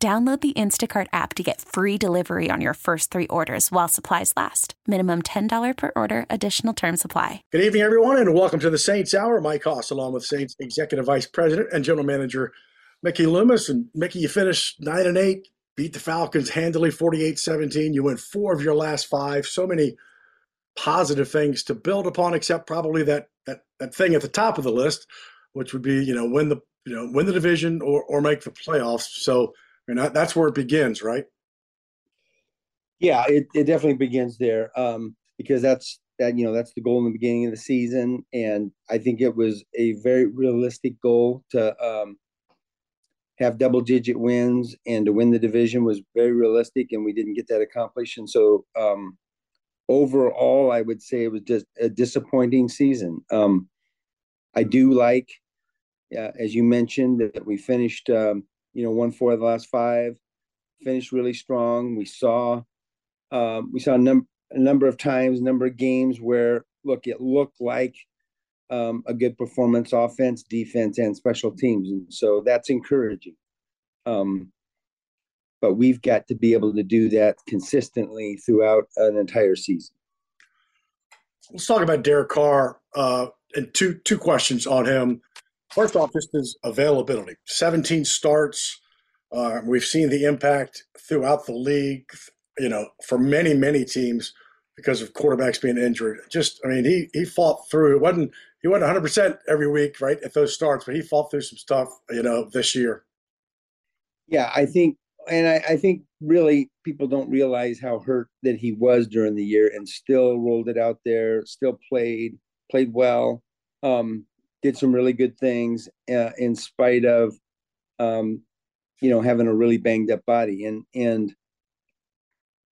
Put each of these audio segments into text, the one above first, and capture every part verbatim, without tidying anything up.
Download the Instacart app to get free delivery on your first three orders while supplies last. Minimum ten dollars per order. Additional terms apply. Good evening, everyone, and welcome to the Saints Hour. Mike Hoss, along with Saints Executive Vice President and General Manager Mickey Loomis. And, Mickey, you finished nine and eight, beat the Falcons handily forty-eight seventeen. You win four of your last five. So many positive things to build upon, except probably that that, that thing at the top of the list, which would be, you know, win the, you know, win the division or, or make the playoffs. So, and that's where it begins, right? Yeah, it, it definitely begins there um, because that's that you know that's the goal in the beginning of the season, and I think it was a very realistic goal to um, have double-digit wins, and to win the division was very realistic, and we didn't get that accomplished. And so um, overall, I would say it was just a disappointing season. Um, I do like, uh, as you mentioned, that we finished. Um, You know, won four of the last five, finished really strong. We saw, um, we saw a, num- a number of times, number of games where, look, it looked like um, a good performance, offense, defense, and special teams, and so that's encouraging. Um, but we've got to be able to do that consistently throughout an entire season. Let's talk about Derek Carr uh, and two two questions on him. First off, this is availability. seventeen starts. Uh, we've seen the impact throughout the league, you know, for many, many teams because of quarterbacks being injured. Just, I mean, he he fought through. It wasn't he wasn't one hundred percent every week, right, at those starts, but he fought through some stuff, you know, this year. Yeah, I think, and I, I think really people don't realize how hurt that he was during the year and still rolled it out there, still played, played well. Um, Did some really good things uh, in spite of, um, you know, having a really banged up body. And and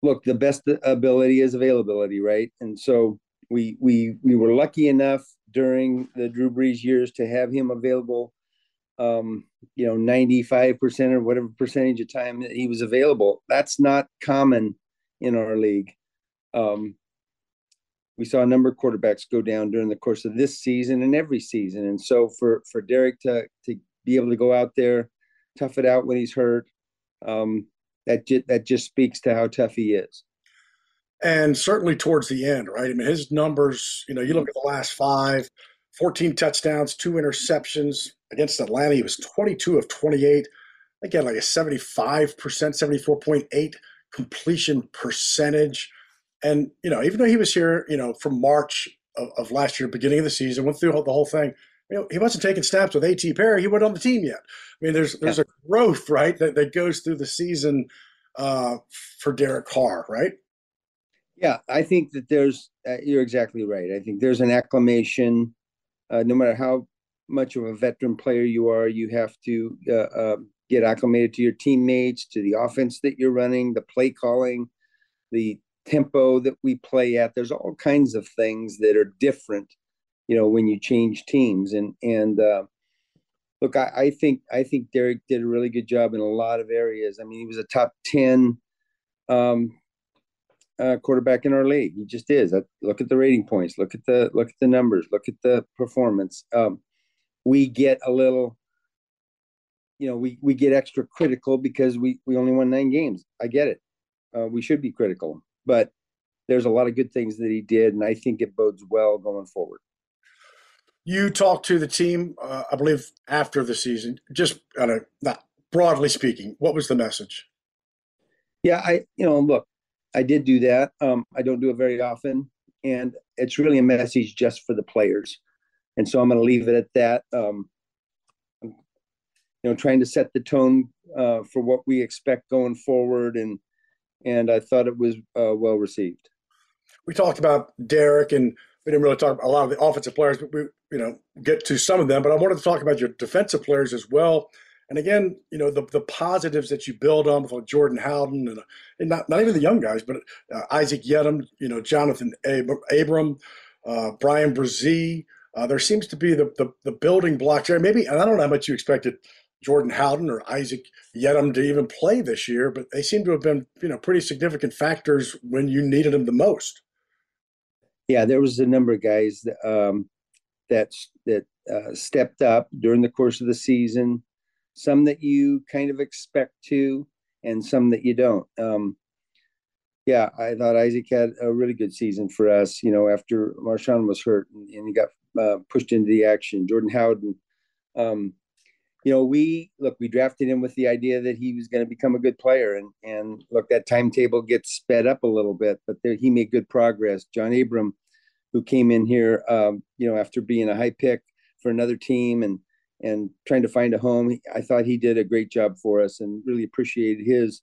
look, the best ability is availability, right? And so we we we were lucky enough during the Drew Brees years to have him available, um, you know, ninety-five percent or whatever percentage of time that he was available. That's not common in our league. Um, We saw a number of quarterbacks go down during the course of this season and every season. And so for, for Derek to, to be able to go out there, tough it out when he's hurt, um, that, j- that just speaks to how tough he is. And certainly towards the end, right? I mean, his numbers, you know, you look at the last five, fourteen touchdowns, two interceptions. Against Atlanta, he was twenty-two of twenty-eight. Again, like a seventy-five percent, seventy-four point eight completion percentage. And, you know, even though he was here, you know, from March of, of last year, beginning of the season, went through the whole thing, you know, he wasn't taking snaps with A T. Perry. He wasn't on the team yet. I mean, there's there's yeah. a growth, right, that, that goes through the season uh, for Derek Carr, right? Yeah, I think that there's uh, – you're exactly right. I think there's an acclimation. Uh, no matter how much of a veteran player you are, you have to uh, uh, get acclimated to your teammates, to the offense that you're running, the play calling, the – tempo that we play at. There's all kinds of things that are different, you know, when you change teams. And and uh, look, I, I think I think Derek did a really good job in a lot of areas. I mean, he was a top ten um, uh, quarterback in our league. He just is. I, look at the rating points. Look at the look at the numbers. Look at the performance. Um, we get a little, you know, we we get extra critical because we we only won nine games. I get it. Uh, we should be critical. But there's a lot of good things that he did, and I think it bodes well going forward. You talked to the team, uh, I believe, after the season. Just kind of, not broadly speaking, what was the message? Yeah, I you know, look, I did do that. Um, I don't do it very often, and it's really a message just for the players. And so I'm going to leave it at that. Um, you know, trying to set the tone uh, for what we expect going forward, and. And I thought it was uh, well received. We talked about Derek, and we didn't really talk about a lot of the offensive players, but we, you know, get to some of them. But I wanted to talk about your defensive players as well, And again, you know, the the positives that you build on with Jordan Howden and, and not, not even the young guys, but uh, Isaac Yiadom, you know, Jonathan Ab- Abram, uh, Bryan Bresee. Uh, there seems to be the, the the building blocks there. Maybe, and I don't know how much you expected Jordan Howden or Isaac Yiadom to even play this year, but they seem to have been, you know, pretty significant factors when you needed them the most. Yeah, there was a number of guys that um, that, that uh, stepped up during the course of the season. Some that you kind of expect to, and some that you don't. Um, yeah, I thought Isaac had a really good season for us, you know, after Marshawn was hurt and, and he got uh, pushed into the action. Jordan Howden, um, you know, we, look, we drafted him with the idea that he was going to become a good player. And, and look, that timetable gets sped up a little bit, but there, he made good progress. John Abram, who came in here, um, you know, after being a high pick for another team and and trying to find a home, I thought he did a great job for us and really appreciated his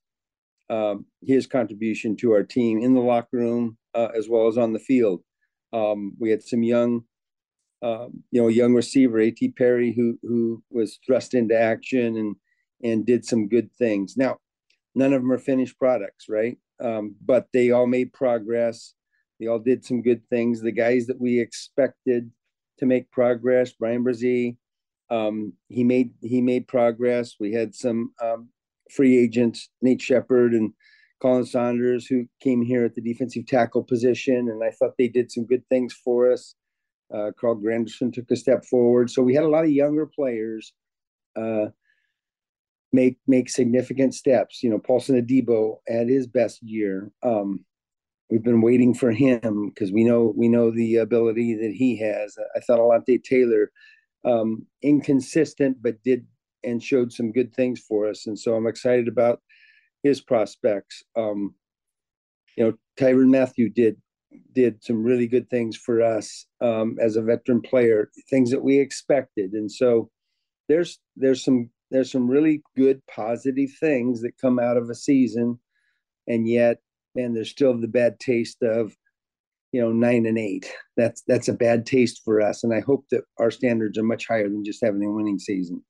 um, his contribution to our team in the locker room uh, as well as on the field. Um, we had some young, uh, you know, young receiver, A T. Perry, who who was thrust into action and and did some good things. Now, none of them are finished products, right? Um, but they all made progress. They all did some good things. The guys that we expected to make progress, Bryan Bresee, Um, he made he made progress. We had some um, free agents, Nate Shepard and Colin Saunders, who came here at the defensive tackle position, and I thought they did some good things for us. Uh, Carl Granderson took a step forward, so we had a lot of younger players uh, make make significant steps. You know, Paulson Adebo had his best year. Um, we've been waiting for him because we know we know the ability that he has. I thought Alontae Taylor. Um, inconsistent, but did and showed some good things for us. And so I'm excited about his prospects. Um, you know, Tyrann Mathieu did, did some really good things for us um, as a veteran player, things that we expected. And so there's, there's some, there's some really good positive things that come out of a season. And yet, man, there's still the bad taste of, you know, nine and eight. That's that's a bad taste for us. And I hope that our standards are much higher than just having a winning season.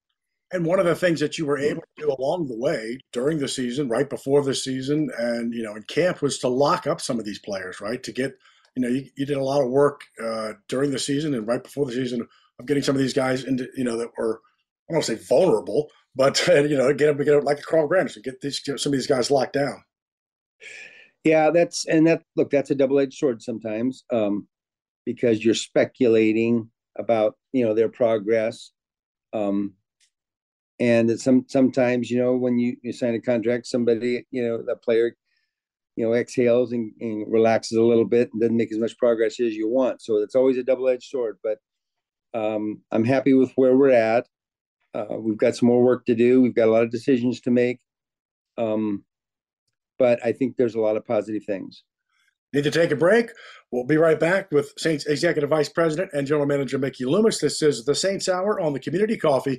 And one of the things that you were able to do along the way during the season, right before the season, and, you know, in camp was to lock up some of these players, right? To get, you know, you, you did a lot of work uh, during the season and right before the season of getting some of these guys into, you know, that were, I don't want to say vulnerable, but, you know, get them, get them like a Carl Granderson, get these, get some of these guys locked down. Yeah, that's and that look, that's a double-edged sword sometimes um, because you're speculating about, you know, their progress. Um, and it's some sometimes, you know, when you, you sign a contract, somebody, you know, the player, you know, exhales and, and relaxes a little bit and doesn't make as much progress as you want. So it's always a double-edged sword. But um, I'm happy with where we're at. Uh, we've got some more work to do. We've got a lot of decisions to make. Um But I think there's a lot of positive things. Need to take a break. We'll be right back with Saints Executive Vice President and General Manager Mickey Loomis. This is the Saints Hour on the Community Coffee,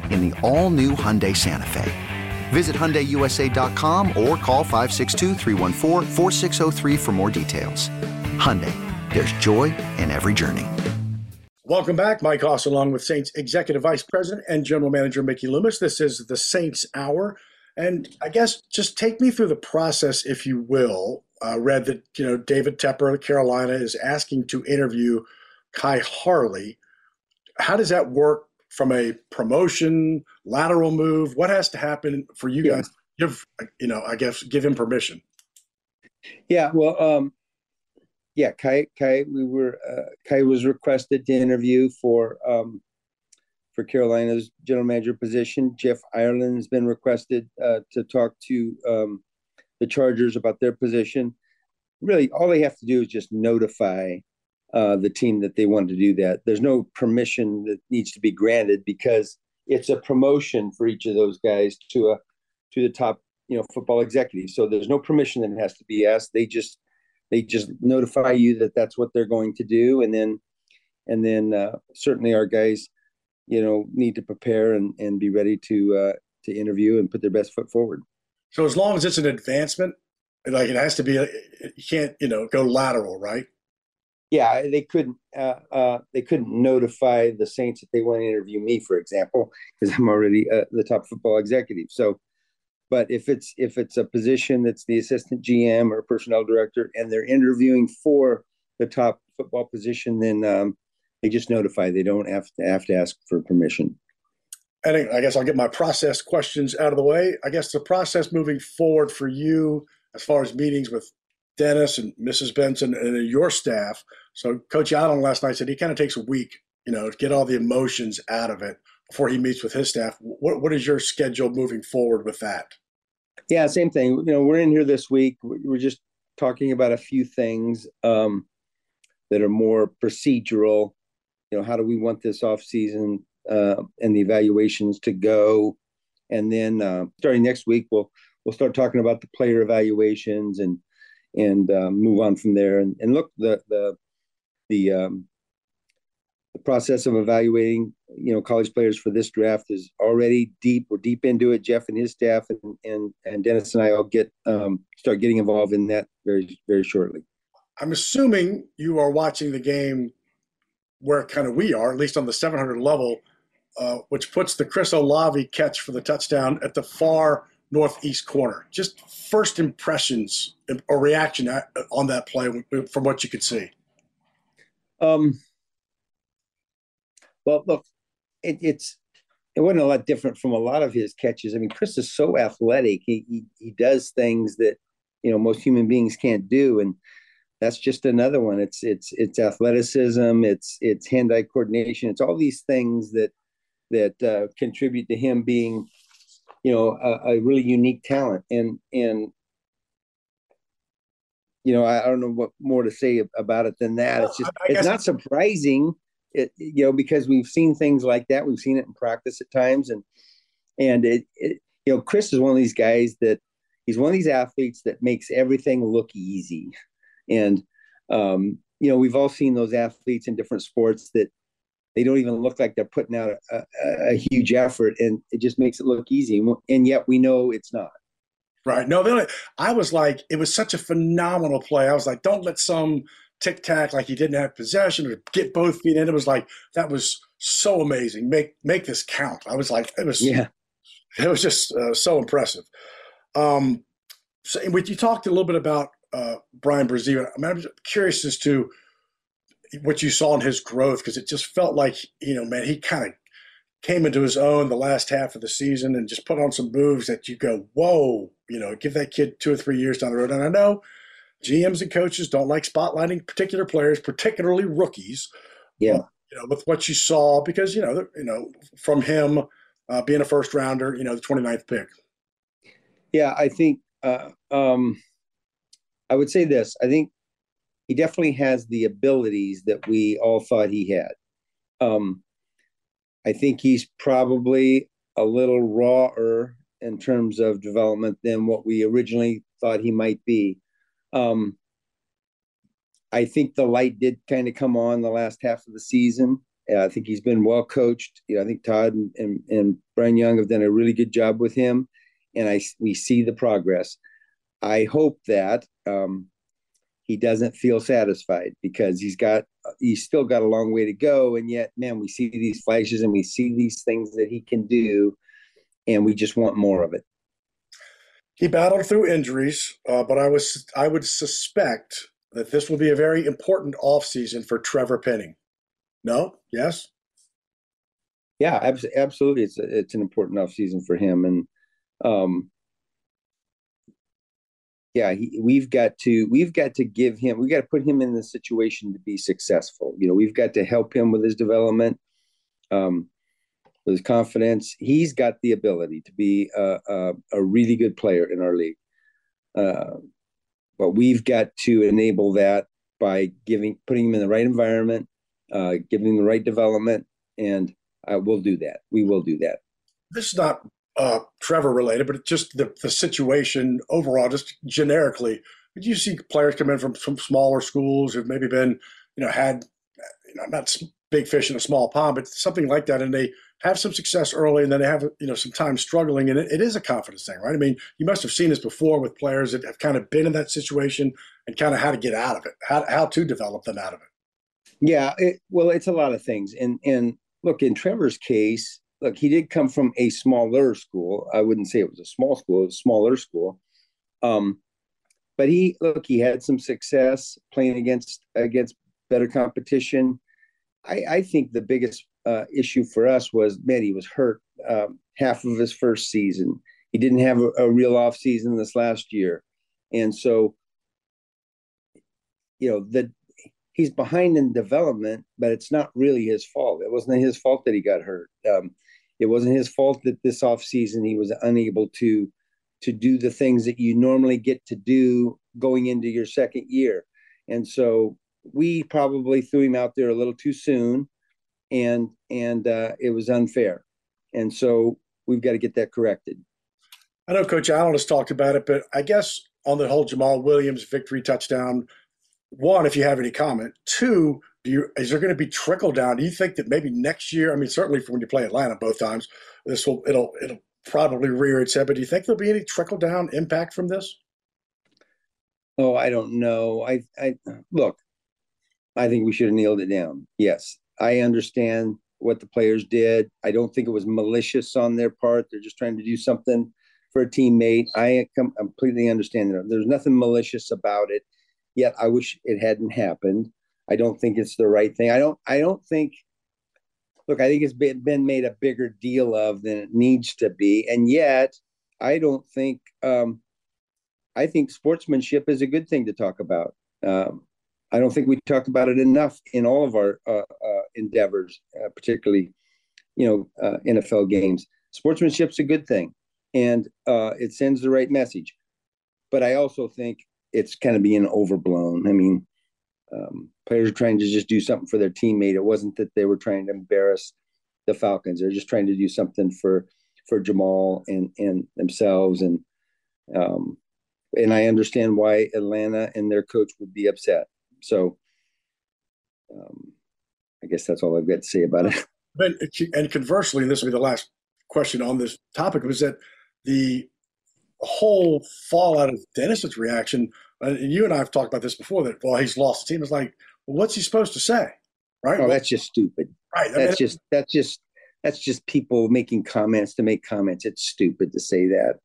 in the all-new Hyundai Santa Fe. Visit Hyundai U S A dot com or call five six two, three one four, four six zero three for more details. Hyundai, there's joy in every journey. Welcome back. Mike Hoss along with Saints Executive Vice President and General Manager Mickey Loomis. This is the Saints Hour. And I guess just take me through the process, if you will. I uh, read that, you know, David Tepper of Carolina is asking to interview Kai Harley. How does that work from a promotion, lateral move? What has to happen for you guys yeah. to give, you know, I guess, give him permission? Yeah, well, um, yeah, Kai, Kai, we were, uh, Kai was requested to interview for, um, for Carolina's general manager position. Jeff Ireland has been requested uh, to talk to um, the Chargers about their position. Really, all they have to do is just notify uh, the team that they want to do that. There's no permission that needs to be granted because it's a promotion for each of those guys to a to the top, you know, football executive. So there's no permission that has to be asked. They just they just notify you that that's what they're going to do, and then and then uh, certainly our guys, you know, need to prepare and, and be ready to uh, to interview and put their best foot forward. So as long as it's an advancement, like it has to be, you can't, you know, go lateral, right? Yeah, they couldn't uh, uh, they couldn't notify the Saints that they want to interview me, for example, because I'm already uh, the top football executive. So, but if it's if it's a position that's the assistant G M or personnel director, and they're interviewing for the top football position, then um, they just notify. They don't have to have to ask for permission. And I guess I'll get my process questions out of the way. I guess the process moving forward for you as far as meetings with Dennis and Missus Benson and your staff. So Coach Allen last night said he kind of takes a week, you know, to get all the emotions out of it before he meets with his staff. What What is your schedule moving forward with that? Yeah, same thing. You know, we're in here this week. We're just talking about a few things um, that are more procedural. You know, how do we want this offseason uh, and the evaluations to go? And then uh, starting next week, we'll we'll start talking about the player evaluations and and uh, move on from there. And, and look, the the the, um, the process of evaluating, you know, college players for this draft is already deep. We're deep into it. Jeff and his staff and and, and Dennis and I all get um, start getting involved in that very very shortly. I'm assuming you are watching the game where kind of we are, at least on the seven hundred level, uh, which puts the Chris Olave catch for the touchdown at the far northeast corner. Just first impressions or reaction on that play from what you could see. Um. Well, look, it, it's it wasn't a lot different from a lot of his catches. I mean, Chris is so athletic. He he, he does things that, you know, most human beings can't do, and that's just another one. It's it's it's athleticism. It's it's hand-eye coordination. It's all these things that that uh, contribute to him being, you know, a, a really unique talent. And and you know, I, I don't know what more to say about it than that. It's just it's not surprising, it, you know, because we've seen things like that. We've seen it in practice at times, and and it, it you know, Chris is one of these guys that he's one of these athletes that makes everything look easy. And, um, you know, we've all seen those athletes in different sports that they don't even look like they're putting out a, a, a huge effort, and it just makes it look easy. And yet we know it's not. Right. No, they, I was like, it was such a phenomenal play. I was like, don't let some tic-tac like he didn't have possession or get both feet in. It was like, that was so amazing. Make make this count. I was like, it was, yeah. It was just uh, so impressive. Um, so you talked a little bit about Uh, Bryan Bresee. I'm curious as to what you saw in his growth, because it just felt like, you know, man, he kind of came into his own the last half of the season and just put on some moves that you go, whoa, you know, give that kid two or three years down the road. And I know G Ms and coaches don't like spotlighting particular players, particularly rookies. Yeah. But, you know, with what you saw, because, you know, you know, from him uh, being a first rounder, you know, the twenty-ninth pick. Yeah, I think uh, um I would say this. I think he definitely has the abilities that we all thought he had. Um, I think he's probably a little rawer in terms of development than what we originally thought he might be. Um, I think the light did kind of come on the last half of the season. Uh, I think he's been well coached. You know, I think Todd and, and, and Brian Young have done a really good job with him. and I we see the progress. I hope that um, he doesn't feel satisfied, because he's got he's still got a long way to go. And yet, man, we see these flashes and we see these things that he can do, and we just want more of it. He battled through injuries, uh, but I was I would suspect that this will be a very important offseason for Trevor Penning. No? Yes? Yeah, abs- absolutely. It's a, it's an important offseason for him. And, um, yeah, he, we've got to we've got to give him, we've got to put him in the situation to be successful. You know, we've got to help him with his development, um, with his confidence. He's got the ability to be a, a, a really good player in our league. Uh, but we've got to enable that by giving, putting him in the right environment, uh, giving him the right development, and uh, we'll do that. We will do that. This is not uh, Trevor related, but it's just the, the situation overall, just generically. You see players come in from, from smaller schools who've maybe been, you know, had, you know, not big fish in a small pond, but something like that, and they have some success early, and then they have, you know, some time struggling, and it, it is a confidence thing, right? I mean, you must have seen this before with players that have kind of been in that situation and kind of how to get out of it, how how to develop them out of it. Yeah, it, well, it's a lot of things, and and look, in Trevor's case, look, he did come from a smaller school. I wouldn't say it was a small school; it was a smaller school. Um, but he look, he had some success playing against against better competition. I, I think the biggest Uh, issue for us was, man, he was hurt um, half of his first season. He didn't have a, a real off season this last year, and so, you know, that he's behind in development, but it's not really his fault. It wasn't his fault that he got hurt. Um, it wasn't his fault that this off season he was unable to to do the things that you normally get to do going into your second year, and so we probably threw him out there a little too soon. And and uh, it was unfair. And so we've got to get that corrected. I know Coach Allen has talked about it, but I guess on the whole Jamal Williams victory touchdown, one, if you have any comment. Two, do you, is there going to be trickle down? Do you think that maybe next year, I mean, certainly for when you play Atlanta both times, this will it'll it'll probably rear its head, but do you think there'll be any trickle down impact from this? Oh, I don't know. I I look, I think we should have kneeled it down. Yes. I understand what the players did. I don't think it was malicious on their part. They're just trying to do something for a teammate. I com- completely understand that. There's nothing malicious about it. Yet I wish it hadn't happened. I don't think it's the right thing. I don't. I don't think. Look, I think it's been made a bigger deal of than it needs to be. And yet, I don't think. Um, I think sportsmanship is a good thing to talk about. Um, I don't think we talk about it enough in all of our uh, uh, endeavors, uh, particularly, you know, uh, N F L games. Sportsmanship's a good thing, and uh, it sends the right message. But I also think it's kind of being overblown. I mean, um, players are trying to just do something for their teammate. It wasn't that they were trying to embarrass the Falcons. They're just trying to do something for for Jamal and and themselves. And um, and I understand why Atlanta and their coach would be upset. So um, I guess that's all I've got to say about it. But, and conversely, and this will be the last question on this topic, was that the whole fallout of Dennis's reaction, and you and I have talked about this before, that, well, he's lost the team. It's like, well, what's he supposed to say, right? Oh, that's just stupid. Right. That's just that's just that's just people making comments to make comments. It's stupid to say that.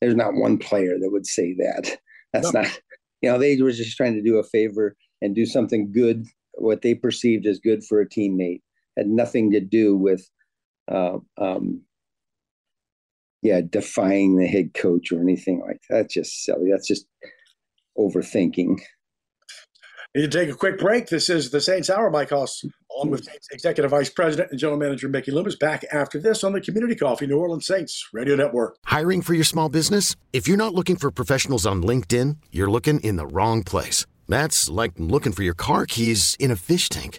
There's not one player that would say that. That's no. not – You know, they were just trying to do a favor and do something good, what they perceived as good for a teammate. Had nothing to do with, uh, um, yeah, defying the head coach or anything like that. That's just silly. That's just overthinking. Need to take a quick break. This is the Saints Hour. Mike Hoss, along with Saints Executive Vice President and General Manager Mickey Loomis, back after this on the Community Coffee New Orleans Saints Radio Network. Hiring for your small business? If you're not looking for professionals on LinkedIn, you're looking in the wrong place. That's like looking for your car keys in a fish tank.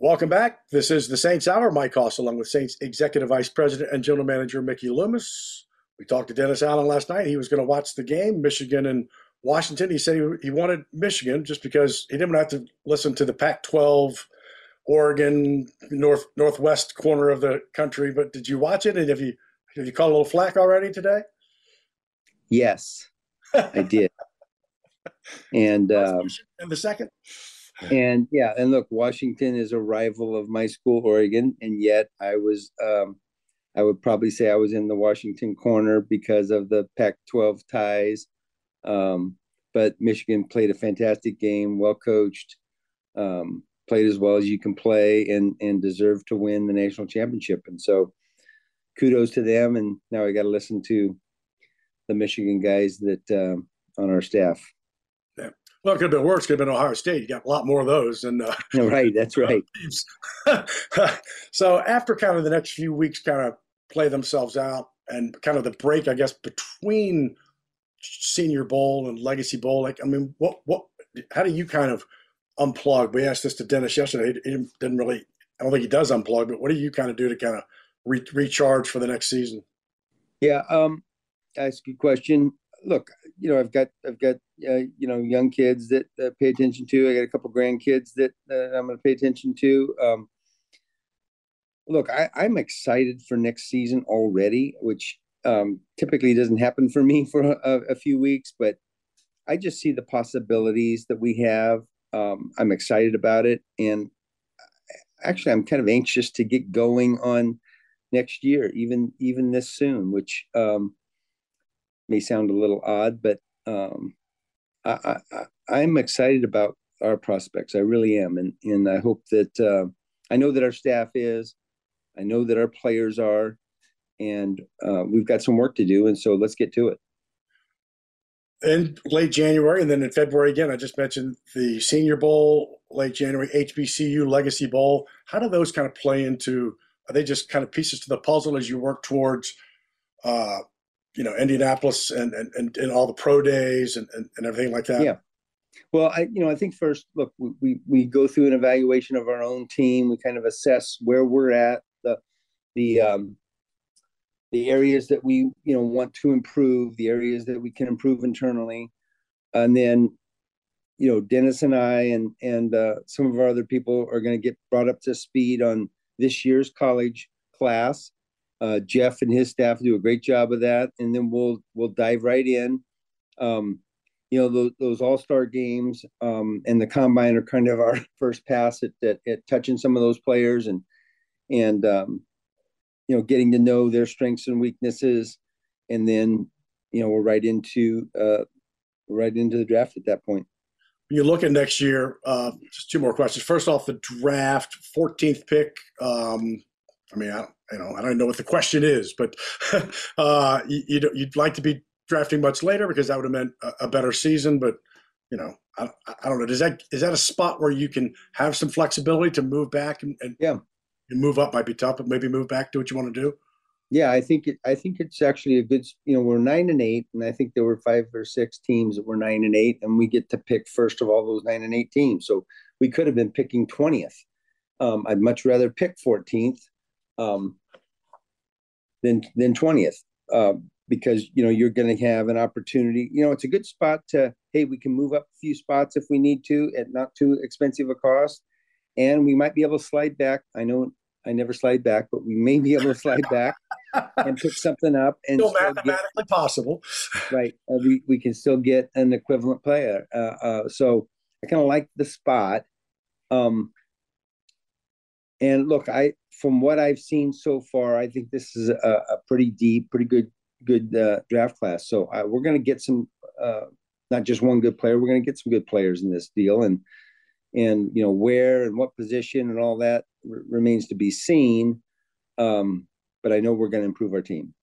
Welcome back. This is the Saints Hour. Mike Hoss, along with Saints Executive Vice President and General Manager Mickey Loomis. We talked to Dennis Allen last night. He was going to watch the game, Michigan and Washington. He said he wanted Michigan just because he didn't have to listen to the Pac twelve, Oregon, north northwest corner of the country. But did you watch it? And have you have you caught a little flack already today? Yes, I did. And uh, and the second. And yeah, and look, Washington is a rival of my school, Oregon, and yet I was. Um, I would probably say I was in the Washington corner because of the Pac twelve ties. Um, but Michigan played a fantastic game, well coached, um, played as well as you can play, and and deserved to win the national championship. And so kudos to them. And now I got to listen to the Michigan guys that uh, on our staff. Yeah. Well, it could have been worse. Could have been Ohio State. You got a lot more of those. And uh, right. That's right. So after kind of the next few weeks kind of play themselves out and kind of the break, I guess, between Senior Bowl and Legacy Bowl, like, I mean, what, what, how do you kind of unplug? We asked this to Dennis yesterday. He didn't really, I don't think he does unplug, but what do you kind of do to kind of re- recharge for the next season? Yeah. Um, that's a good question. Look, you know, I've got, I've got, uh, you know, young kids that uh, pay attention to. I got a couple grandkids that uh, I'm going to pay attention to. Um, look, I, I'm excited for next season already, which, Um, typically doesn't happen for me for a, a few weeks, but I just see the possibilities that we have. Um, I'm excited about it. And actually, I'm kind of anxious to get going on next year, even, even this soon, which um, may sound a little odd, but um, I, I, I'm excited about our prospects. I really am. And, and I hope that uh, I know that our staff is, I know that our players are, and uh, we've got some work to do, and so let's get to it. In late January, and then in February again, I just mentioned the Senior Bowl, late January, H B C U, Legacy Bowl. How do those kind of play into – are they just kind of pieces to the puzzle as you work towards, uh, you know, Indianapolis and, and, and, and all the pro days and, and, and everything like that? Yeah. Well, I you know, I think first, look, we we go through an evaluation of our own team. We kind of assess where we're at, the the um, – the areas that we, you know, want to improve, the areas that we can improve internally. And then, you know, Dennis and I and and uh, some of our other people are going to get brought up to speed on this year's college class. Uh, Jeff and his staff do a great job of that. And then we'll we'll dive right in. Um, you know, those, those all-star games um, and the combine are kind of our first pass at, at, at touching some of those players and, and um you know, getting to know their strengths and weaknesses. And then, you know, we're right into uh, right into the draft at that point. When you look at next year, uh, just two more questions. First off, the draft, fourteenth pick. Um, I mean, I, you know, I don't know what the question is, but uh, you, you'd, you'd like to be drafting much later because that would have meant a, a better season. But, you know, I, I don't know. Does that, is that a spot where you can have some flexibility to move back and, and yeah. And move up might be tough, but maybe move back, do what you want to do. Yeah, I think it, I think it's actually a good. You know, we're nine and eight, and I think there were five or six teams that were nine and eight, and we get to pick first of all those nine and eight teams. So we could have been picking twentieth. Um, I'd much rather pick fourteenth um, than than twentieth uh, because you know you're going to have an opportunity. You know, it's a good spot to hey, we can move up a few spots if we need to at not too expensive a cost, and we might be able to slide back. I know. I never slide back, but we may be able to slide back and pick something up. And still, still mathematically get, possible. Right. Uh, we, we can still get an equivalent player. Uh, uh, so I kind of like the spot. Um, And look, I from what I've seen so far, I think this is a, a pretty deep, pretty good, good uh, draft class. So uh, we're going to get some, uh, not just one good player. We're going to get some good players in this deal, and and you know where and what position and all that r- remains to be seen. Um, but I know we're going to improve our team.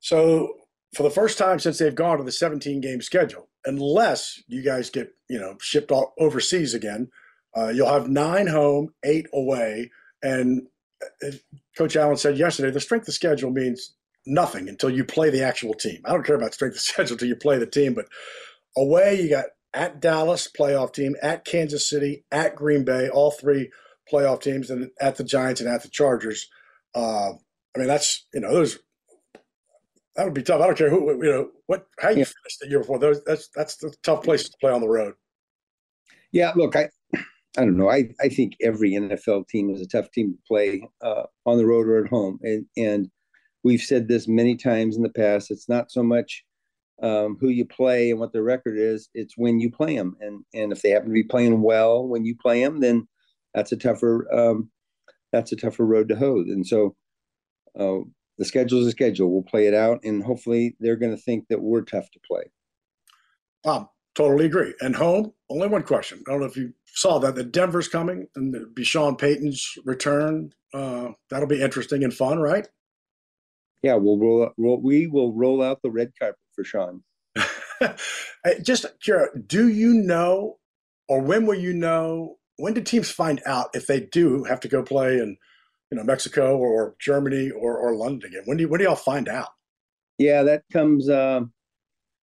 So for the first time since they've gone to the seventeen game schedule, unless you guys get you know shipped all overseas again, uh, you'll have nine home, eight away. And Coach Allen said yesterday, the strength of schedule means nothing until you play the actual team. I don't care about strength of schedule until you play the team. But away, you got at Dallas, playoff team, at Kansas City, at Green Bay, all three playoff teams, and at the Giants and at the Chargers. Uh, I mean, that's, you know, those that would be tough. I don't care who, you know, what, how you yeah. finished the year before. Those, that's that's the tough place to play on the road. Yeah, look, I. I don't know. I, I think every N F L team is a tough team to play uh, on the road or at home. And and we've said this many times in the past. It's not so much um, who you play and what their record is. It's when you play them. And and if they happen to be playing well when you play them, then that's a tougher um, that's a tougher road to hoe. And so uh, the schedule is a schedule. We'll play it out, and hopefully they're going to think that we're tough to play. Wow. Totally agree. And home, only one question. I don't know if you saw that. The Denver's coming, and it'll be Sean Payton's return. Uh, that'll be interesting and fun, right? Yeah, we'll roll. Out, roll we will roll out the red carpet for Sean. Just, Kara, do you know, or when will you know? When do teams find out if they do have to go play in, you know, Mexico or Germany or, or London again? When do you, when do y'all find out? Yeah, that comes. Uh,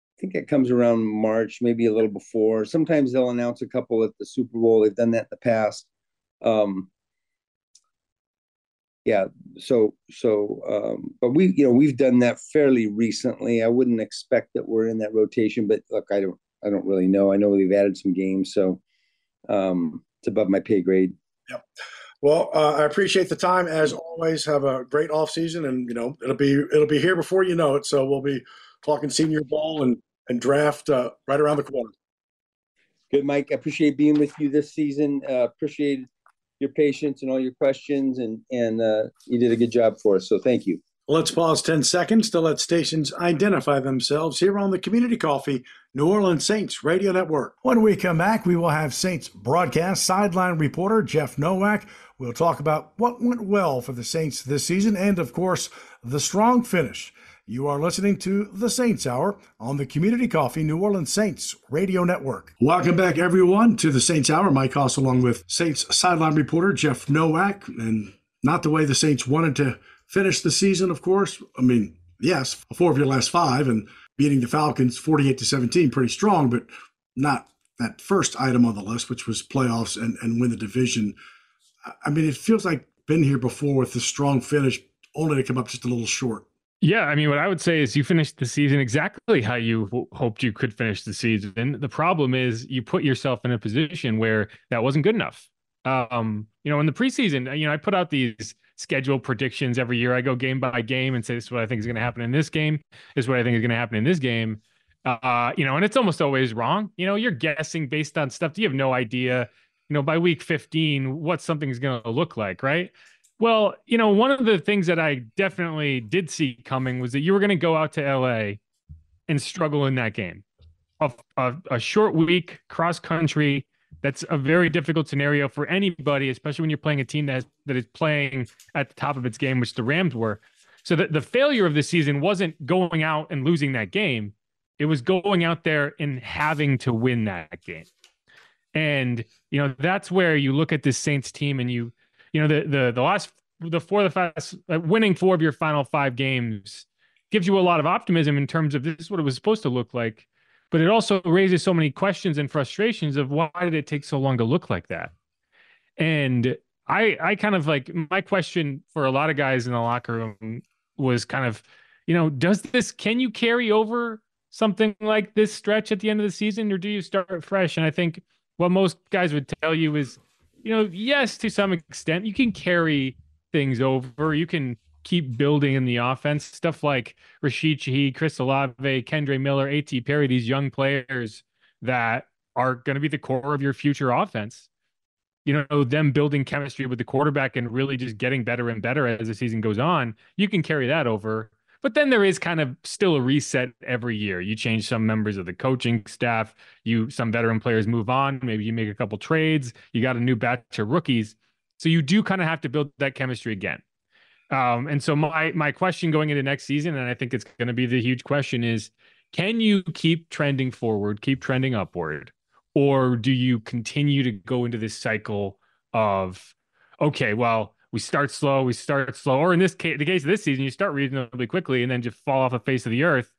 I think it comes around March, maybe a little before. Sometimes they'll announce a couple at the Super Bowl. They've done that in the past. Um, yeah, so so, um, but we, you know, we've done that fairly recently. I wouldn't expect that we're in that rotation, but look, I don't, I don't really know. I know they've added some games, so um, it's above my pay grade. Yep. Well, uh, I appreciate the time as always. Have a great off season, and you know, it'll be it'll be here before you know it. So we'll be talking Senior Bowl and. and draft uh, right around the corner. Good, Mike. I appreciate being with you this season. Uh, appreciate your patience and all your questions, and and uh, you did a good job for us, so thank you. Let's pause ten seconds to let stations identify themselves here on the Community Coffee New Orleans Saints Radio Network. When we come back, we will have Saints broadcast sideline reporter Jeff Nowak. We'll talk about what went well for the Saints this season and, of course, the strong finish. You are listening to The Saints Hour on the Community Coffee New Orleans Saints Radio Network. Welcome back, everyone, to The Saints Hour. Mike Hoss along with Saints sideline reporter Jeff Nowak. And not the way the Saints wanted to finish the season, of course. I mean, yes, four of your last five and beating the Falcons forty-eight to seventeen, pretty strong, but not that first item on the list, which was playoffs and, and win the division. I mean, it feels like been here before with the strong finish, only to come up just a little short. Yeah, I mean, what I would say is you finished the season exactly how you w- hoped you could finish the season. The problem is you put yourself in a position where that wasn't good enough. Um, you know, in the preseason, you know, I put out these schedule predictions every year. I go game by game and say, this is what I think is going to happen in this game. This is what I think is going to happen in this game. Uh, you know, and it's almost always wrong. You know, you're guessing based on stuff. You have no idea, you know, by week fifteen, what something's going to look like, right? Well, you know, one of the things that I definitely did see coming was that you were going to go out to L A and struggle in that game. A, a, a short week, cross country, that's a very difficult scenario for anybody, especially when you're playing a team that, has, that is playing at the top of its game, which the Rams were. So the, the failure of the season wasn't going out and losing that game. It was going out there and having to win that game. And, you know, that's where you look at this Saints team and you, You know, the the the last the four of the last like winning four of your final five games gives you a lot of optimism in terms of this is what it was supposed to look like, but it also raises so many questions and frustrations of why did it take so long to look like that? And I I kind of like my question for a lot of guys in the locker room was kind of, you know, does this can you carry over something like this stretch at the end of the season, or do you start fresh? And I think what most guys would tell you is, you know, yes, to some extent, you can carry things over. You can keep building in the offense. Stuff like Rashid Shaheed, Chris Olave, Kendre Miller, A T. Perry, these young players that are going to be the core of your future offense. you know, them building chemistry with the quarterback and really just getting better and better as the season goes on, you can carry that over. But then there is kind of still a reset every year. You change some members of the coaching staff. You some veteran players move on. Maybe you make a couple trades. You got a new batch of rookies. So you do kind of have to build that chemistry again. Um, and so my my question going into next season, and I think it's going to be the huge question, is can you keep trending forward, keep trending upward? Or do you continue to go into this cycle of, okay, well, we start slow, we start slow, or in this case, the case of this season, you start reasonably quickly and then just fall off the face of the earth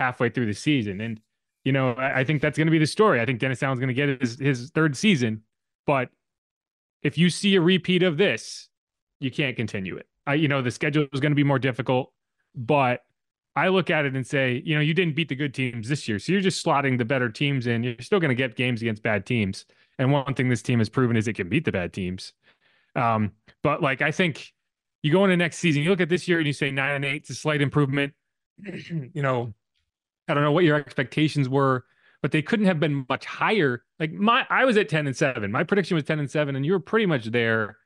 halfway through the season. And, you know, I, I think that's going to be the story. I think Dennis Allen's going to get his, his third season, but if you see a repeat of this, you can't continue it. I, you know, the schedule is going to be more difficult, but I look at it and say, you know, you didn't beat the good teams this year, so you're just slotting the better teams in. You're still going to get games against bad teams. And one thing this team has proven is it can beat the bad teams. Um, but like, I think you go into next season, you look at this year and you say nine and eight, it's a slight improvement. You know, I don't know what your expectations were, but they couldn't have been much higher. Like my, I was at ten and seven, my prediction was ten and seven, and you were pretty much there.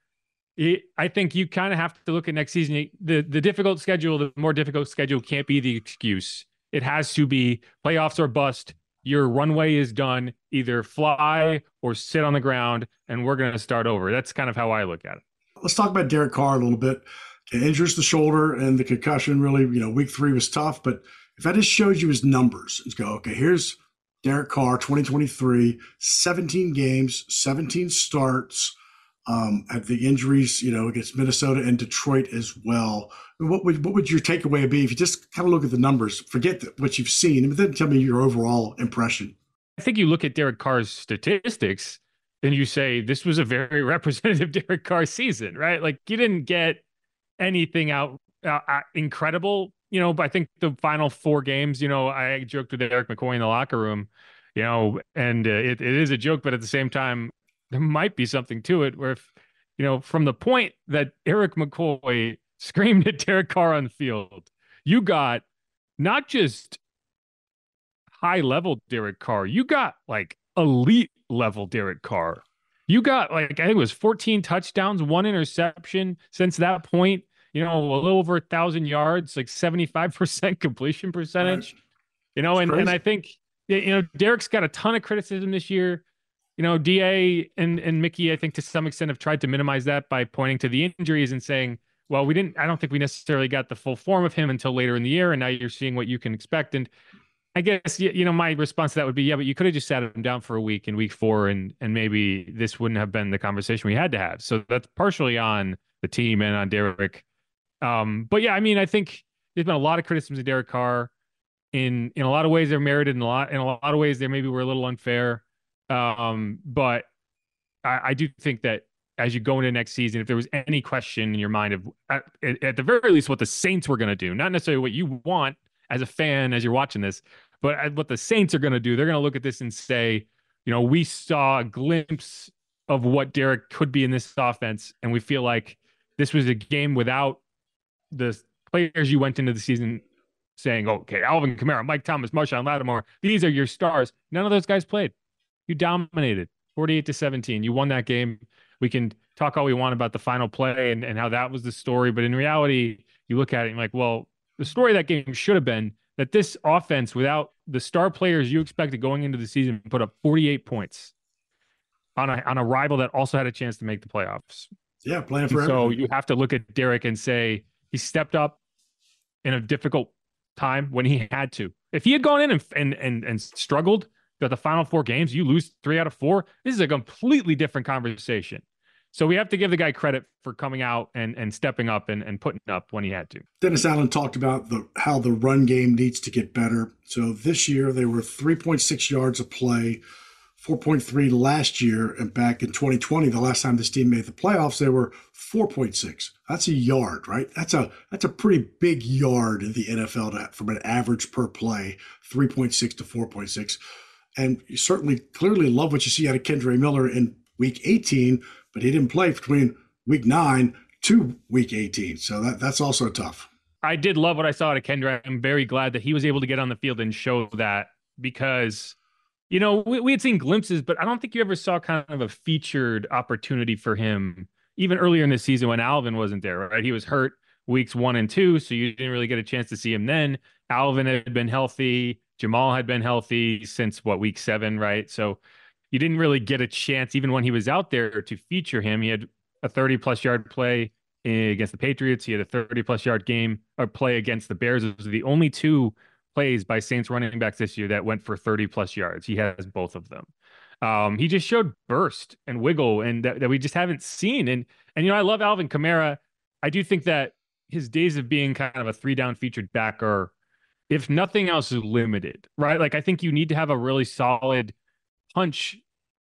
It, I think you kind of have to look at next season. The, the difficult schedule, the more difficult schedule can't be the excuse. It has to be playoffs or bust. Your runway is done. Either fly or sit on the ground, and we're going to start over. That's kind of how I look at it. Let's talk about Derek Carr a little bit. He injures the shoulder and the concussion really, you know, week three was tough. But if I just showed you his numbers, let's go, okay, here's Derek Carr, twenty twenty-three, seventeen games, seventeen starts. Um, have the injuries, you know, against Minnesota and Detroit as well. What would what would your takeaway be if you just kind of look at the numbers, forget the, what you've seen, but then tell me your overall impression? I think you look at Derek Carr's statistics and you say this was a very representative Derek Carr season, right? Like you didn't get anything out uh, incredible, you know. But I think the final four games, you know, I joked with Eric McCoy in the locker room, you know, and uh, it, it is a joke, but at the same time, there might be something to it where, if, you know, from the point that Eric McCoy screamed at Derek Carr on the field, you got not just high level Derek Carr, you got like elite level Derek Carr. You got like, I think it was fourteen touchdowns, one interception since that point, you know, a little over a thousand yards, like seventy-five percent completion percentage, right. You know, and, and I think, you know, Derek's got a ton of criticism this year. You know, D A and, and Mickey, I think to some extent have tried to minimize that by pointing to the injuries and saying, well, we didn't, I don't think we necessarily got the full form of him until later in the year. And now you're seeing what you can expect. And I guess, you know, my response to that would be, yeah, but you could have just sat him down for a week in week four and, and maybe this wouldn't have been the conversation we had to have. So that's partially on the team and on Derek. Um, but yeah, I mean, I think there's been a lot of criticisms of Derek Carr in, in a lot of ways they're merited in a lot, in a lot of ways they maybe were a little unfair. Um, but I, I do think that as you go into next season, if there was any question in your mind of, at, at the very least, what the Saints were going to do, not necessarily what you want as a fan, as you're watching this, but what the Saints are going to do, they're going to look at this and say, you know, we saw a glimpse of what Derek could be in this offense. And we feel like this was a game without the players you went into the season saying, okay, Alvin Kamara, Mike Thomas, Marshawn Lattimore, these are your stars. None of those guys played. You dominated forty-eight to seventeen. You won that game. We can talk all we want about the final play and, and how that was the story. But in reality, you look at it and you're like, well, the story of that game should have been that this offense without the star players you expected going into the season put up forty-eight points on a, on a rival that also had a chance to make the playoffs. Yeah, playing for everything. So you have to look at Derek and say he stepped up in a difficult time when he had to. If he had gone in and and and, and struggled, that the final four games, you lose three out of four. This is a completely different conversation. So we have to give the guy credit for coming out and, and stepping up and, and putting up when he had to. Dennis Allen talked about the how the run game needs to get better. So this year they were three point six yards a play, four point three last year. And back in twenty twenty, the last time this team made the playoffs, they were four point six. That's a yard, right? That's a that's a pretty big yard in the N F L to, from an average per play, three point six to four point six. And you certainly clearly love what you see out of Kendre Miller in week eighteen, but he didn't play between week nine to week eighteen. So that, that's also tough. I did love what I saw out of Kendre. I'm very glad that he was able to get on the field and show that, because You know, we, we had seen glimpses, but I don't think you ever saw kind of a featured opportunity for him, even earlier in the season when Alvin wasn't there, right? He was hurt weeks one and two, so you didn't really get a chance to see him then. Alvin had been healthy. Jamal had been healthy since, what, week seven, right? So you didn't really get a chance, even when he was out there, to feature him. He had a thirty-plus yard play against the Patriots. He had a thirty-plus yard game or play against the Bears. Those are the only two plays by Saints running backs this year that went for thirty-plus yards. He has both of them. Um, he just showed burst and wiggle, and that, that we just haven't seen. And, and, you know, I love Alvin Kamara. I do think that his days of being kind of a three-down featured back are, if nothing else, is limited, right? Like, I think you need to have a really solid punch,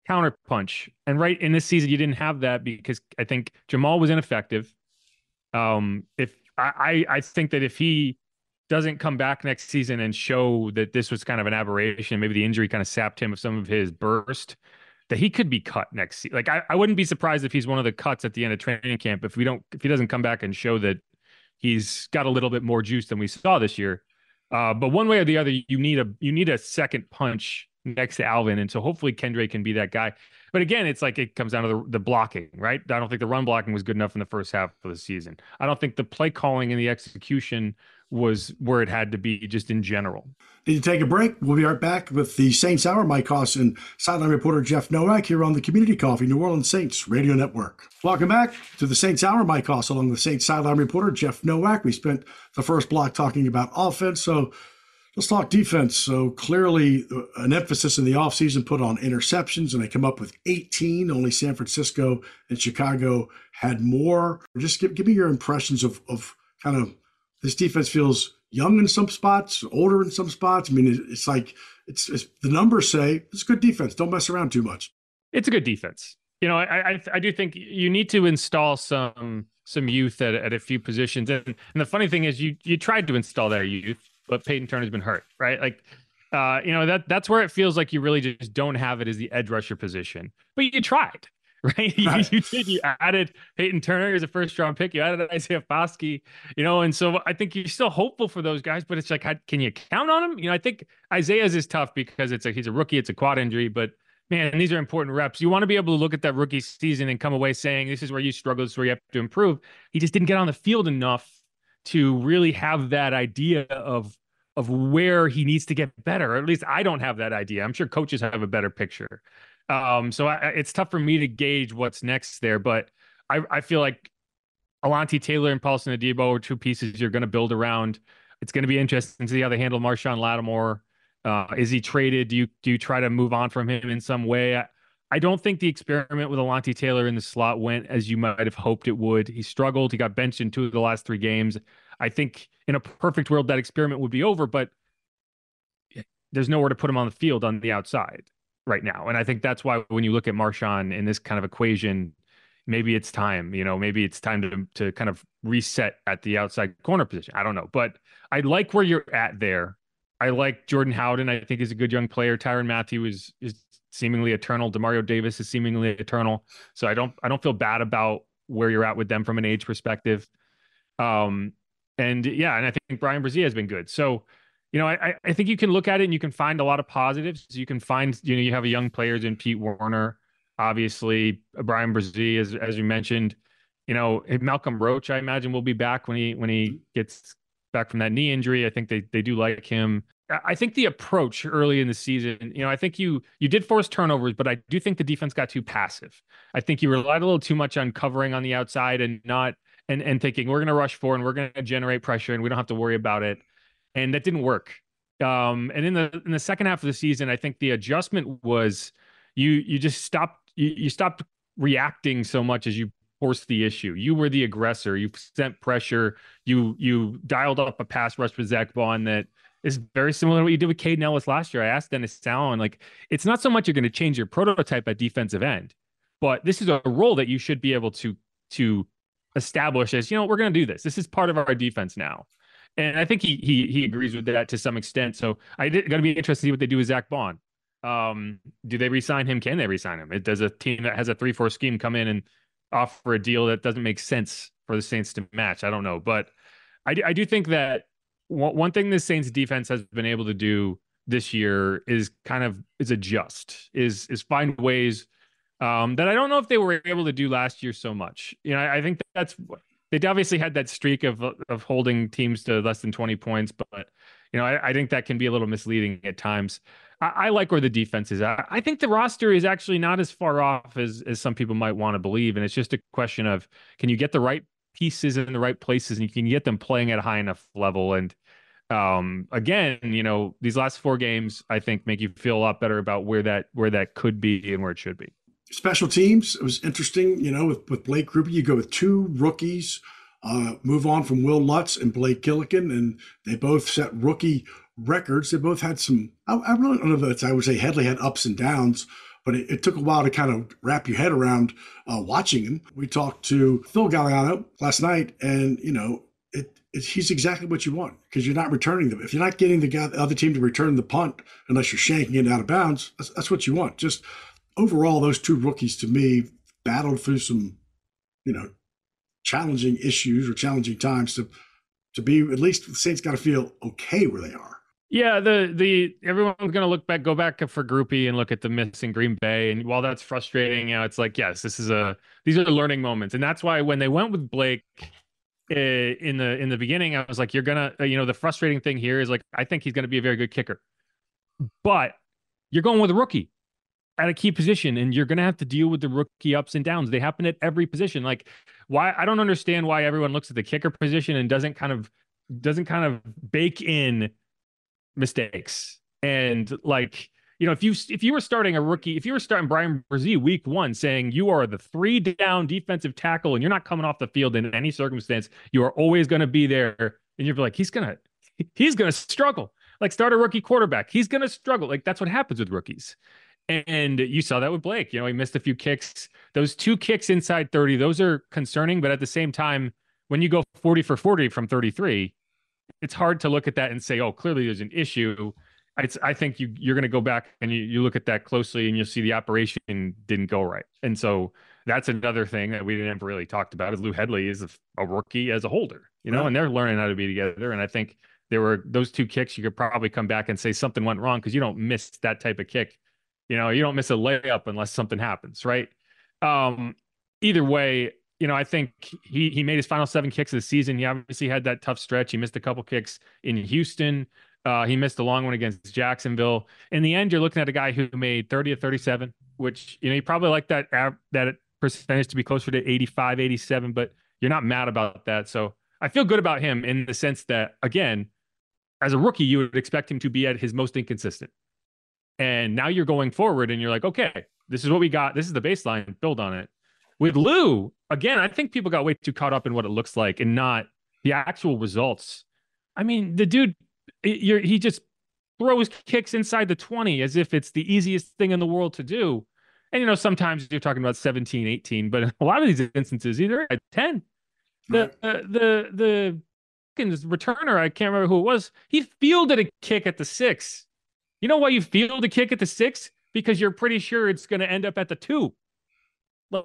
counter punch. And right in this season, you didn't have that because I think Jamal was ineffective. Um, if I, I think that if he doesn't come back next season and show that this was kind of an aberration, maybe the injury kind of sapped him of some of his burst, that he could be cut next season. Like, I, I wouldn't be surprised if he's one of the cuts at the end of training camp. If we don't, if he doesn't come back and show that he's got a little bit more juice than we saw this year. Uh, but one way or the other, you need a you need a second punch next to Alvin. And so hopefully Kendra can be that guy. But again, it's like it comes down to the, the blocking, right? I don't think the run blocking was good enough in the first half of the season. I don't think the play calling and the execution was where it had to be just in general. Need to take a break. We'll be right back with the Saints Hour. Mike Hoss and sideline reporter Jeff Nowak here on the Community Coffee New Orleans Saints Radio Network. Welcome back to the Saints Hour. Mike Hoss along with the Saints sideline reporter Jeff Nowak. We spent the first block talking about offense, so let's talk defense. So clearly an emphasis in the offseason put on interceptions, and they come up with eighteen. Only San Francisco and Chicago had more. Just give, give me your impressions of, of kind of this defense feels young in some spots, older in some spots. I mean, it's like it's, it's the numbers say it's good defense. Don't mess around too much. It's a good defense. You know, I I, I do think you need to install some some youth at, at a few positions. And, and the funny thing is, you you tried to install that youth, but Peyton Turner's been hurt, right? Like, uh, you know, that that's where it feels like you really just don't have it as the edge rusher position. But you tried, right? right. You, you did. You added Peyton Turner as a first-round pick. You added Isaiah Foskey, you know, and so I think you're still hopeful for those guys, but it's like, how, can you count on them? You know, I think Isaiah's is tough because it's a, he's a rookie, it's a quad injury, but man, these are important reps. You want to be able to look at that rookie season and come away saying, this is where you struggle, this is where you have to improve. He just didn't get on the field enough to really have that idea of of where he needs to get better. Or at least I don't have that idea. I'm sure coaches have a better picture. Um, so I, it's tough for me to gauge what's next there, but I, I feel like Alontae Taylor and Paulson Adebo are two pieces you're going to build around. It's going to be interesting to see how they handle Marshawn Lattimore. Uh, is he traded? Do you, do you try to move on from him in some way? I, I don't think the experiment with Alontae Taylor in the slot went as you might have hoped it would. He struggled. He got benched in two of the last three games. I think in a perfect world, that experiment would be over, but there's nowhere to put him on the field on the outside right now. And I think that's why when you look at Marshawn in this kind of equation, maybe it's time, you know, maybe it's time to, to kind of reset at the outside corner position. I don't know, but I like where you're at there. I like Jordan Howden. I think he's a good young player. Tyrann Mathieu is, is seemingly eternal. Demario Davis is seemingly eternal. So I don't, I don't feel bad about where you're at with them from an age perspective. Um, and yeah, and I think Bryan Bresee has been good. So, you know, I, I think you can look at it and you can find a lot of positives. You can find, you know, you have a young players in Pete Werner, obviously Bryan Bresee, as, as you mentioned, you know, Malcolm Roach, I imagine will be back when he, when he gets back from that knee injury. I think they, they do like him. I think the approach early in the season, you know, I think you you did force turnovers, but I do think the defense got too passive. I think you relied a little too much on covering on the outside and not and and thinking we're going to rush four and we're going to generate pressure and we don't have to worry about it. And that didn't work. Um, and in the in the second half of the season, I think the adjustment was you you just stopped you, you stopped reacting so much as you forced the issue. You were the aggressor. You sent pressure. You you dialed up a pass rush with Zach Bond that is very similar to what you did with Caden Ellis last year. I asked Dennis Allen, like, it's not so much you're going to change your prototype at defensive end, but this is a role that you should be able to to establish as, you know, we're going to do this. This is part of our defense now. And I think he he he agrees with that to some extent. So I did going to be interested to see what they do with Zach Bond. Um, do they re-sign him? Can they re-sign him? It does a team that has a three four scheme come in and offer a deal that doesn't make sense for the Saints to match. I don't know, but I do, I do think that one thing the Saints defense has been able to do this year is kind of is adjust, is is find ways um, that I don't know if they were able to do last year so much. You know, I, I think that's they obviously had that streak of of holding teams to less than twenty points, but you know, I, I think that can be a little misleading at times. I, I like where the defense is at. I think the roster is actually not as far off as as some people might want to believe, and it's just a question of can you get the right pieces in the right places, and you can get them playing at a high enough level. And um, again, you know, these last four games, I think, make you feel a lot better about where that where that could be and where it should be. Special teams, it was interesting, you know, with, with Blake Gruber, you go with two rookies. Uh, move on from Will Lutz and Blake Gillikin, and they both set rookie records. They both had some, I, I really don't know if that's, I would say Headley had ups and downs, but it, it took a while to kind of wrap your head around uh, watching him. We talked to Phil Galliano last night, and, you know, it, it he's exactly what you want because you're not returning them. If you're not getting the, guy, the other team to return the punt, unless you're shanking it out of bounds, that's, that's what you want. Just overall, those two rookies to me battled through some, you know, challenging issues or challenging times to to be, at least the Saints got to feel okay where they are. Yeah, the the everyone's going to look back, go back for Groupie and look at the miss in Green Bay. And while that's frustrating, you know, it's like, yes, this is a, these are the learning moments. And that's why when they went with Blake uh, in the, in the beginning, I was like, you're going to, you know, the frustrating thing here is like, I think he's going to be a very good kicker, but you're going with a rookie at a key position, and you're going to have to deal with the rookie ups and downs. They happen at every position. Like, why I don't understand why everyone looks at the kicker position and doesn't kind of doesn't kind of bake in mistakes. And like, you know, if you if you were starting a rookie, if you were starting Bryan Bresee week one, saying you are the three down defensive tackle and you're not coming off the field in any circumstance, you are always going to be there, and you're like, he's gonna he's gonna struggle. Like, start a rookie quarterback, he's gonna struggle. Like, that's what happens with rookies. And you saw that with Blake. You know, he missed a few kicks. Those two kicks inside thirty, those are concerning. But at the same time, when you go forty for forty from thirty-three, it's hard to look at that and say, oh, clearly there's an issue. It's, I think you, you're going to go back and you, you look at that closely and you'll see the operation didn't go right. And so that's another thing that we never really talked about is Lou Headley is a, a rookie as a holder, you know, right. And they're learning how to be together. And I think there were those two kicks. You could probably come back and say something went wrong because you don't miss that type of kick. You know, you don't miss a layup unless something happens, right? Um, either way, you know, I think he he made his final seven kicks of the season. He obviously had that tough stretch. He missed a couple kicks in Houston. Uh, he missed a long one against Jacksonville. In the end, you're looking at a guy who made thirty of thirty-seven, which, you know, you probably like that that percentage to be closer to eighty-five, eighty-seven, but you're not mad about that. So I feel good about him in the sense that, again, as a rookie, you would expect him to be at his most inconsistent. And now you're going forward and you're like, okay, this is what we got. This is the baseline, build on it. With Lou, again, I think people got way too caught up in what it looks like and not the actual results. I mean, the dude, you're, he just throws kicks inside the twenty as if it's the easiest thing in the world to do. And, you know, sometimes you're talking about seventeen, eighteen, but in a lot of these instances, either at ten, the, uh, the, the returner, I can't remember who it was, he fielded a kick at the six. You know why you field a kick at the six? Because you're pretty sure it's going to end up at the two.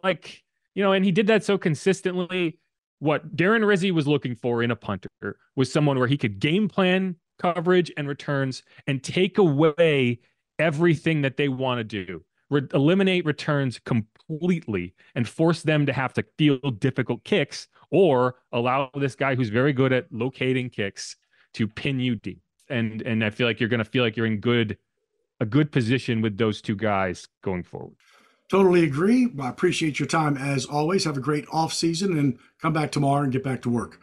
Like, you know, and he did that so consistently. What Derek Carr was looking for in a punter was someone where he could game plan coverage and returns and take away everything that they want to do. Re- eliminate returns completely and force them to have to field difficult kicks or allow this guy who's very good at locating kicks to pin you deep. And and I feel like you're going to feel like you're in good a good position with those two guys going forward. Totally agree. Well, I appreciate your time as always. Have a great off season and come back tomorrow and get back to work.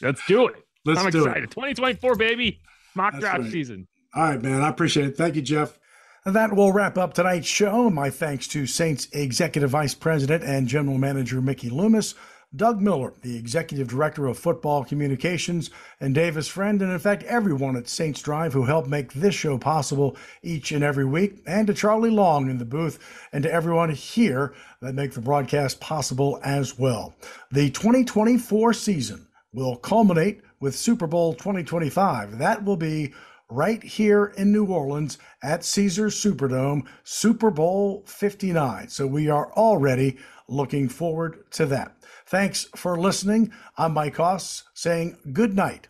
Let's do it. Let's I'm do excited. It. twenty twenty-four, baby. Mock That's draft right. season. All right, man. I appreciate it. Thank you, Jeff. And that will wrap up tonight's show. My thanks to Saints Executive Vice President and General Manager Mickey Loomis, Doug Miller, the Executive Director of Football Communications, and Davis Friend, and in fact everyone at Saints Drive who helped make this show possible each and every week, and to Charlie Long in the booth, and to everyone here that make the broadcast possible as well. The twenty twenty-four season will culminate with Super Bowl twenty twenty-five. That will be right here in New Orleans at Caesars Superdome, Super Bowl fifty-nine. So we are already looking forward to that. Thanks for listening. I'm Mike Hoss saying good night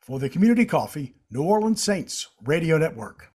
for the Community Coffee New Orleans Saints Radio Network.